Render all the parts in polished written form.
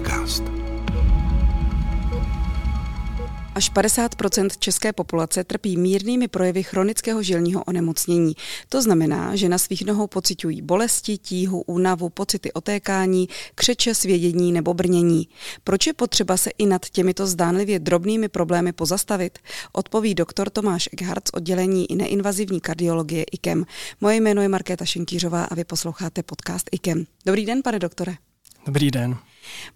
podcast. Až 50% české populace trpí mírnými projevy chronického žilního onemocnění. To znamená, že na svých nohou pociťují bolesti, tíhu, únavu, pocity otékání, křeče, svědění nebo brnění. Proč je potřeba se i nad těmito zdánlivě drobnými problémy pozastavit? Odpoví doktor Tomáš Eckhardt z oddělení neinvazivní kardiologie IKEM. Moje jméno je Markéta Šinkirova a vy posloucháte podcast IKEM. Dobrý den, pane doktore. Dobrý den.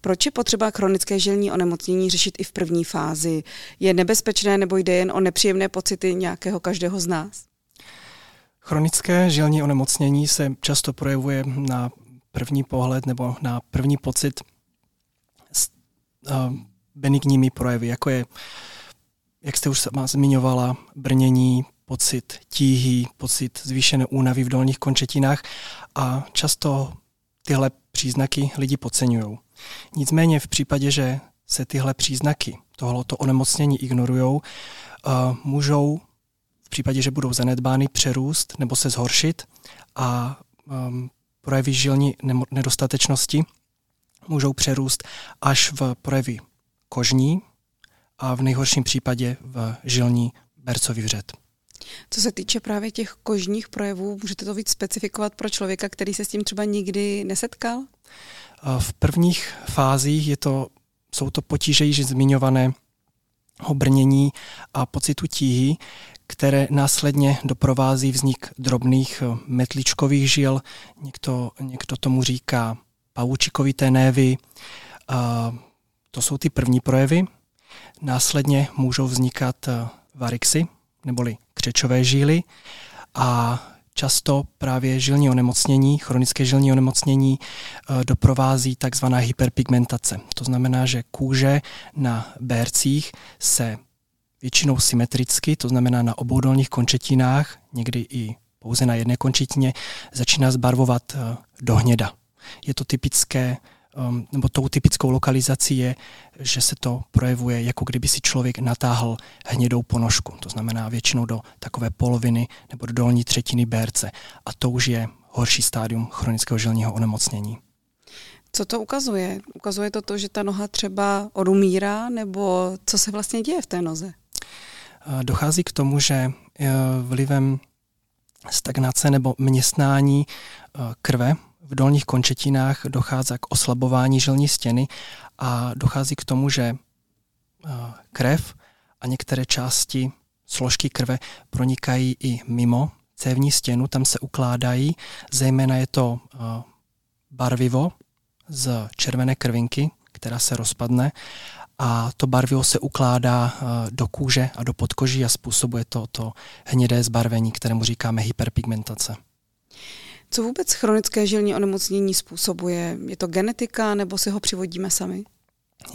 Proč je potřeba chronické žilní onemocnění řešit i v první fázi? Je nebezpečné nebo jde jen o nepříjemné pocity nějakého každého z nás? Chronické žilní onemocnění se často projevuje na první pohled nebo na první pocit s benigními projevy, jako je, jak jste už sama zmiňovala, brnění, pocit tíhy, pocit zvýšené únavy v dolních končetinách a často tyhle příznaky lidi podceňují. Nicméně v případě, že se tyhle příznaky tohoto onemocnění ignorují, můžou v případě, že budou zanedbány, přerůst nebo se zhoršit a projevy žilní nedostatečnosti můžou přerůst až v projevy kožní a v nejhorším případě v žilní bercový vřed. Co se týče právě těch kožních projevů, můžete to víc specifikovat pro člověka, který se s tím třeba nikdy nesetkal? V prvních fázích jsou to potíže již zmiňovaného brnění a pocitu tíhy, které následně doprovází vznik drobných metličkových žil, někdo tomu říká pavučikovité névy. To jsou ty první projevy. Následně můžou vznikat varixy, neboli křečové žíly, a často právě žilní onemocnění, chronické žilní onemocnění doprovází takzvaná hyperpigmentace. To znamená, že kůže na bércích se většinou symetricky, to znamená na obou dolních končetinách, někdy i pouze na jedné končetině, začíná zbarvovat do hněda. Je to typické, nebo tou typickou lokalizací je, že se to projevuje, jako kdyby si člověk natáhl hnědou ponožku. To znamená většinou do takové poloviny nebo do dolní třetiny bérce. A to už je horší stádium chronického žilního onemocnění. Co to ukazuje? Ukazuje to, že ta noha třeba odumírá, nebo co se vlastně děje v té noze? Dochází k tomu, že vlivem stagnace nebo městnání krve v dolních končetinách dochází k oslabování žilní stěny a dochází k tomu, že krev a některé části složky krve pronikají i mimo cévní stěnu, tam se ukládají, zejména je to barvivo z červené krvinky, která se rozpadne, a to barvivo se ukládá do kůže a do podkoží a způsobuje to hnědé zbarvení, kterému říkáme hyperpigmentace. Co vůbec chronické žilní onemocnění způsobuje? Je to genetika, nebo si ho přivodíme sami?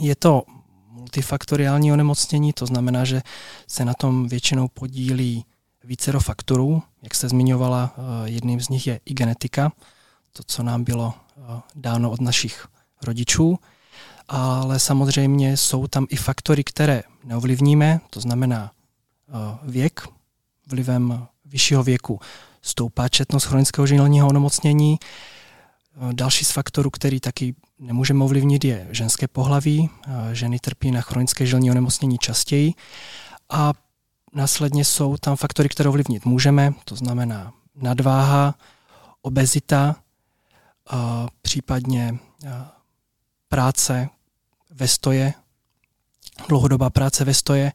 Je to multifaktoriální onemocnění, to znamená, že se na tom většinou podílí vícero faktorů. Jak jste zmiňovala, jedním z nich je i genetika, to, co nám bylo dáno od našich rodičů. Ale samozřejmě jsou tam i faktory, které neovlivníme, to znamená věk. Vlivem vyššího věku stoupá četnost chronického žilního onemocnění. Další z faktorů, který taky nemůžeme ovlivnit, je ženské pohlaví. Ženy trpí na chronické žilní onemocnění častěji. A následně jsou tam faktory, které ovlivnit můžeme, to znamená nadváha, obezita, případně práce ve stoje, dlouhodobá práce ve stoje,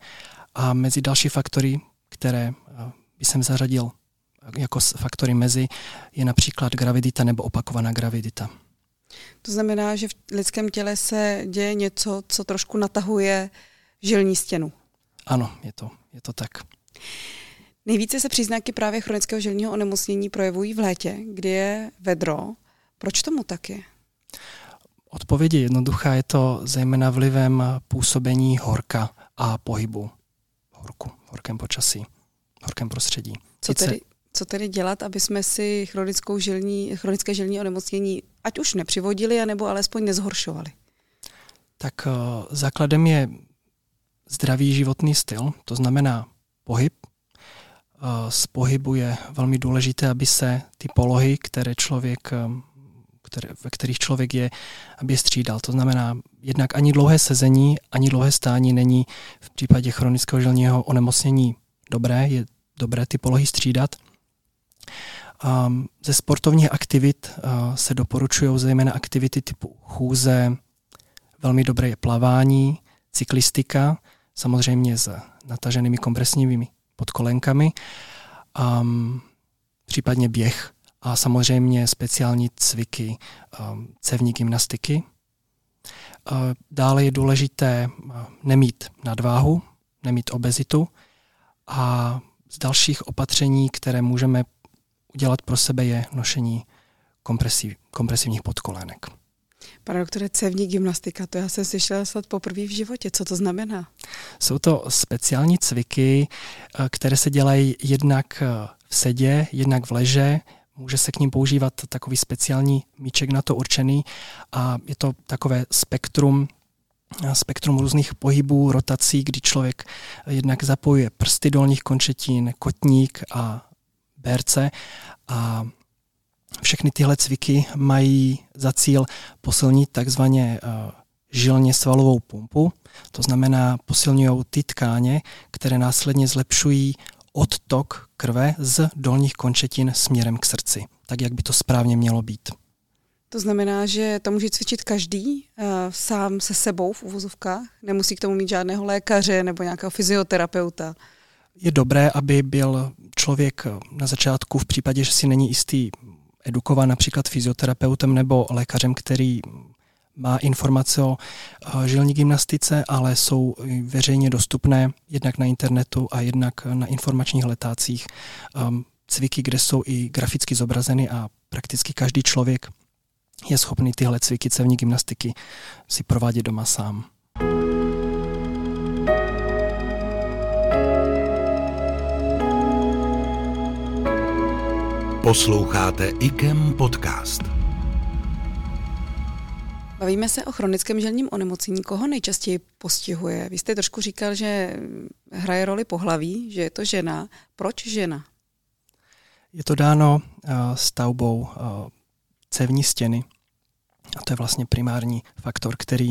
a mezi další faktory, které jsem zařadil jako faktory mezi, je například gravidita nebo opakovaná gravidita. To znamená, že v lidském těle se děje něco, co trošku natahuje žilní stěnu. Ano, je to tak. Nejvíce se příznaky právě chronického žilního onemocnění projevují v létě, kdy je vedro. Proč tomu tak je? Odpověď je jednoduchá, je to zejména vlivem působení horka a pohybu v horkém počasí, horkém prostředí. Co tedy dělat, aby jsme si chronické žilní onemocnění ať už nepřivodili, anebo alespoň nezhoršovali? Tak základem je zdravý životní styl, to znamená pohyb. Z pohybu je velmi důležité, aby se ty polohy, které člověk ve kterých člověk je, aby je střídal. To znamená, jednak ani dlouhé sezení, ani dlouhé stání není v případě chronického žilního onemocnění dobré, je dobré ty polohy střídat. Ze sportovních aktivit se doporučují zejména aktivity typu chůze, velmi dobré je plavání, cyklistika, samozřejmě s nataženými kompresními podkolenkami, případně běh a samozřejmě speciální cviky cévní gymnastiky. Dále je důležité nemít nadváhu, nemít obezitu a z dalších opatření, které můžeme udělat pro sebe, je nošení kompresivních podkolenek. Pane doktore, cévní gymnastika, to já jsem slyšela snad poprvé v životě. Co to znamená? Jsou to speciální cviky, které se dělají jednak v sedě, jednak v leže. Může se k ním používat takový speciální míček na to určený a je to takové spektrum různých pohybů, rotací, kdy člověk jednak zapojuje prsty dolních končetin, kotník a berce a všechny tyhle cviky mají za cíl posilnit takzvaně žilně svalovou pumpu, to znamená posilňují ty tkáně, které následně zlepšují odtok krve z dolních končetin směrem k srdci, tak jak by to správně mělo být. To znamená, že to může cvičit každý sám se sebou v uvozovkách, nemusí k tomu mít žádného lékaře nebo nějakého fyzioterapeuta. Je dobré, aby byl člověk na začátku v případě, že si není jistý, edukován například fyzioterapeutem nebo lékařem, který má informace o žilní gymnastice, ale jsou veřejně dostupné jednak na internetu a jednak na informačních letácích cviky, kde jsou i graficky zobrazeny a prakticky každý člověk je schopný tyhle cviky cévní gymnastiky si provádět doma sám. Posloucháte IKEM podcast. Bavíme se o chronickém žilním onemocnění. Koho nejčastěji postihuje? Vy jste trošku říkal, že hraje roli pohlaví, že je to žena. Proč žena? Je to dáno stavbou cévní stěny. A to je vlastně primární faktor, který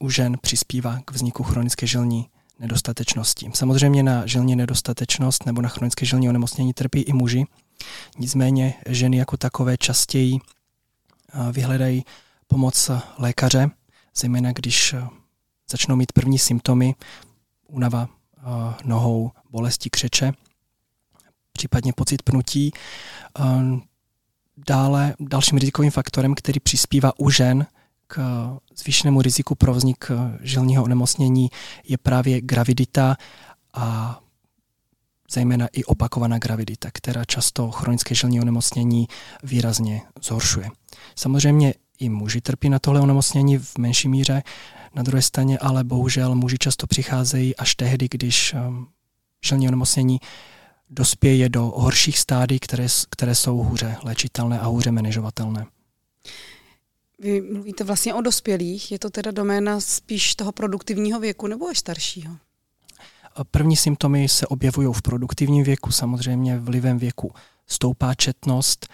u žen přispívá k vzniku chronické žilní nedostatečnosti. Samozřejmě na žilní nedostatečnost nebo na chronické žilní onemocnění trpí i muži. Nicméně ženy jako takové častěji vyhledají pomoc lékaře, zejména když začnou mít první symptomy, únava nohou, bolesti křeče, případně pocit pnutí. Dále dalším rizikovým faktorem, který přispívá u žen k zvýšenému riziku pro vznik žilního onemocnění, je právě gravidita a zejména i opakovaná gravidita, která často chronické žilní onemocnění výrazně zhoršuje. Samozřejmě i muži trpí na tohle onemocnění v menší míře, na druhé straně ale bohužel muži často přicházejí až tehdy, když žilní onemocnění dospěje do horších stádí, které jsou hůře léčitelné a hůře manažovatelné. Vy mluvíte vlastně o dospělých, je to teda doména spíš toho produktivního věku nebo až staršího? První symptomy se objevují v produktivním věku, samozřejmě vlivem věku stoupá četnost,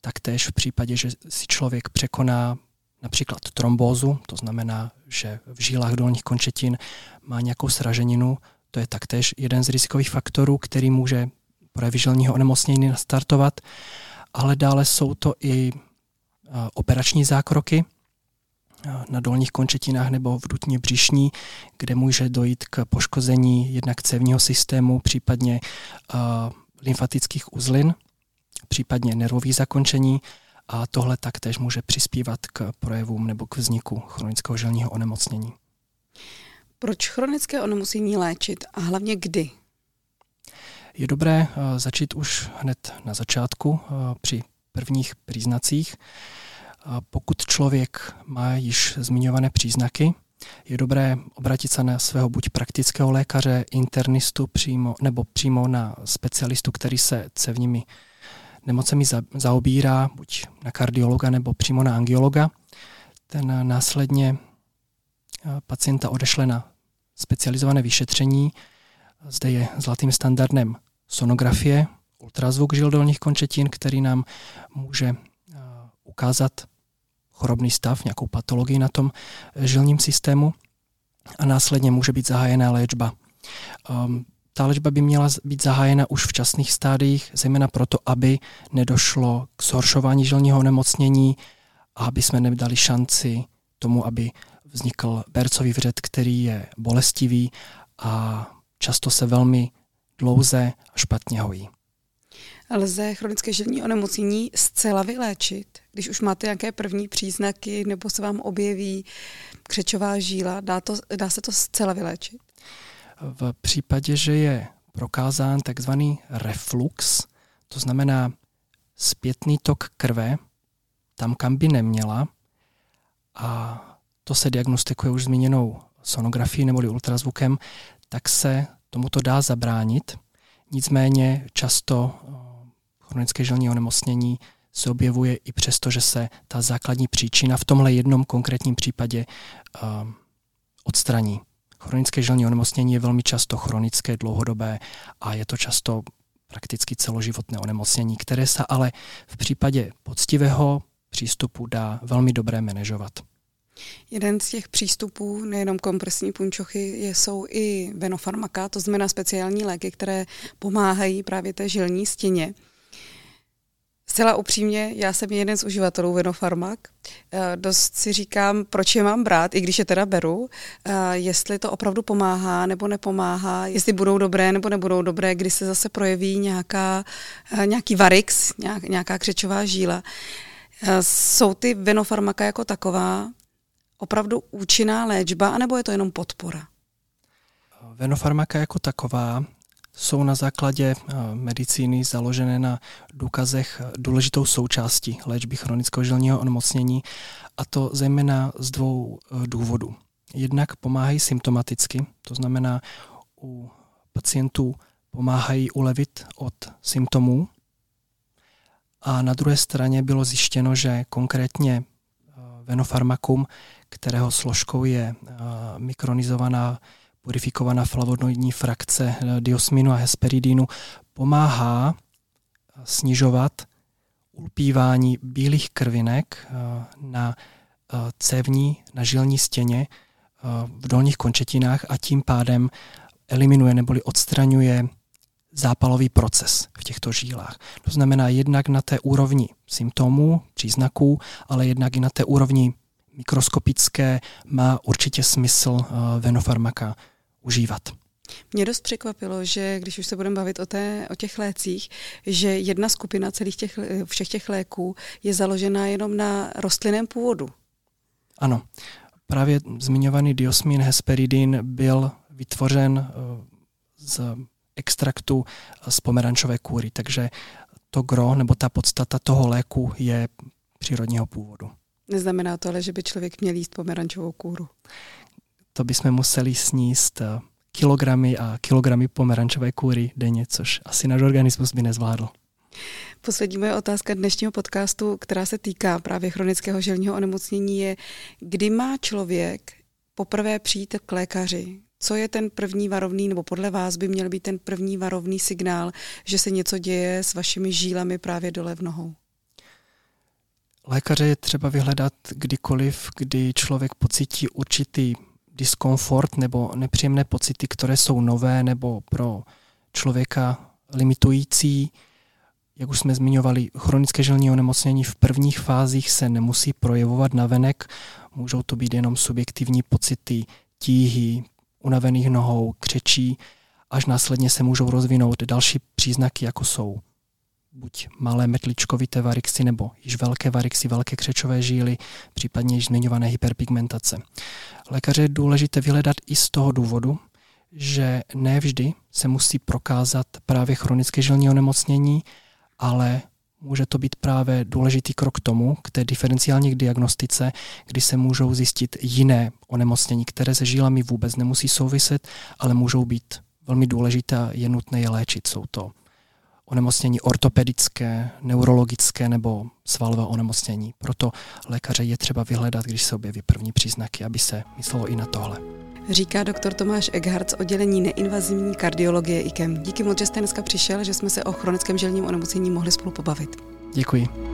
taktéž v případě, že si člověk překoná například trombózu, to znamená, že v žilách dolních končetin má nějakou sraženinu, to je taktéž jeden z rizikových faktorů, který může projevy žilního onemocnění nastartovat, ale dále jsou to i operační zákroky na dolních končetinách nebo v dutně břišní, kde může dojít k poškození jednak cévního systému, případně lymfatických uzlin, případně nervových zakončení a tohle taktéž může přispívat k projevům nebo k vzniku chronického žilního onemocnění. Proč chronické onemocnění léčit a hlavně kdy? Je dobré začít už hned na začátku při prvních příznacích. Pokud člověk má již zmiňované příznaky, je dobré obrátit se na svého buď praktického lékaře, internistu přímo na specialistu, který se cévními nemocemi zaobírá, buď na kardiologa nebo přímo na angiologa. Ten následně pacienta odešle na specializované vyšetření. Zde je zlatým standardem sonografie, ultrazvuk žilodolních končetin, který nám může ukázat chorobný stav, nějakou patologii na tom žilním systému a následně může být zahájená léčba. Ta léčba by měla být zahájena už v časných stádiích, zejména proto, aby nedošlo k zhoršování žilního onemocnění a aby jsme nedali šanci tomu, aby vznikl bercový vřed, který je bolestivý a často se velmi dlouze a špatně hojí. Lze chronické žilní onemocnění zcela vyléčit? Když už máte nějaké první příznaky nebo se vám objeví křečová žíla, dá se to zcela vyléčit? V případě, že je prokázán takzvaný reflux, to znamená zpětný tok krve, tam, kam by neměla, a to se diagnostikuje už zmíněnou sonografií neboli ultrazvukem, tak se tomuto dá zabránit. Nicméně často chronické žilní onemocnění se objevuje i přesto, že se ta základní příčina v tomhle jednom konkrétním případě odstraní. Chronické žilní onemocnění je velmi často chronické, dlouhodobé a je to často prakticky celoživotné onemocnění, které se ale v případě poctivého přístupu dá velmi dobré manažovat. Jeden z těch přístupů, nejenom kompresní punčochy, jsou i venofarmaka, to znamená speciální léky, které pomáhají právě té žilní stěně. Zcela upřímně, já jsem jeden z uživatelů venofarmak. Dost si říkám, proč je mám brát, i když je teda beru, jestli to opravdu pomáhá nebo nepomáhá, jestli budou dobré nebo nebudou dobré, když se zase projeví nějaký varix, nějaká křečová žíla. Jsou ty venofarmaka jako taková opravdu účinná léčba, anebo je to jenom podpora? Venofarmaka jako taková jsou na základě medicíny založené na důkazech důležitou součástí léčby chronického žilního onemocnění, a to zejména z dvou důvodů. Jednak pomáhají symptomaticky, to znamená u pacientů pomáhají ulevit od symptomů, a na druhé straně bylo zjištěno, že konkrétně venofarmakum, kterého složkou je mikronizovaná purifikovaná flavonoidní frakce diosminu a hesperidinu, pomáhá snižovat ulpívání bílých krvinek na cévní, na žilní stěně v dolních končetinách a tím pádem eliminuje neboli odstraňuje zápalový proces v těchto žílách. To znamená jednak na té úrovni symptomů, příznaků, ale jednak i na té úrovni mikroskopické má určitě smysl venofarmaka užívat. Mě dost překvapilo, že když už se budeme bavit o těch lécích, že jedna skupina všech těch léků je založena jenom na rostlinném původu. Ano. Právě zmiňovaný diosmín hesperidin byl vytvořen z extraktu z pomerančové kůry, takže to gro nebo ta podstata toho léku je přírodního původu. Neznamená to ale, že by člověk měl jíst pomerančovou kůru. To bychom museli sníst kilogramy a kilogramy pomerančové kůry denně, což asi náš organismus by nezvládl. Poslední moje otázka dnešního podcastu, která se týká právě chronického žilního onemocnění, je, kdy má člověk poprvé přijít k lékaři? Co je ten první varovný, nebo podle vás by měl být ten první varovný signál, že se něco děje s vašimi žílami právě dole v nohou? Lékaře je třeba vyhledat kdykoliv, kdy člověk pocítí určitý diskomfort nebo nepříjemné pocity, které jsou nové nebo pro člověka limitující. Jak už jsme zmiňovali, chronické žilní onemocnění v prvních fázích se nemusí projevovat navenek. Můžou to být jenom subjektivní pocity tíhy, unavených nohou, křečí, až následně se můžou rozvinout další příznaky, jako jsou buď malé metličkovité varixy nebo již velké varixy, velké křečové žíly, případně již zmiňované hyperpigmentace. Lékaře je důležité vyhledat i z toho důvodu, že ne vždy se musí prokázat právě chronické žilní onemocnění, ale může to být právě důležitý krok k tomu, k té diferenciální diagnostice, kdy se můžou zjistit jiné onemocnění, které se žílami vůbec nemusí souviset, ale můžou být velmi důležité a je nutné je léčit. Jsou to onemocnění ortopedické, neurologické nebo svalové onemocnění. Proto lékaře je třeba vyhledat, když se objeví první příznaky, aby se myslelo i na tohle. Říká doktor Tomáš Eckhardt z oddělení neinvazivní kardiologie IKEM. Díky moc, že jste dneska přišel, že jsme se o chronickém žilním onemocnění mohli spolu pobavit. Děkuji.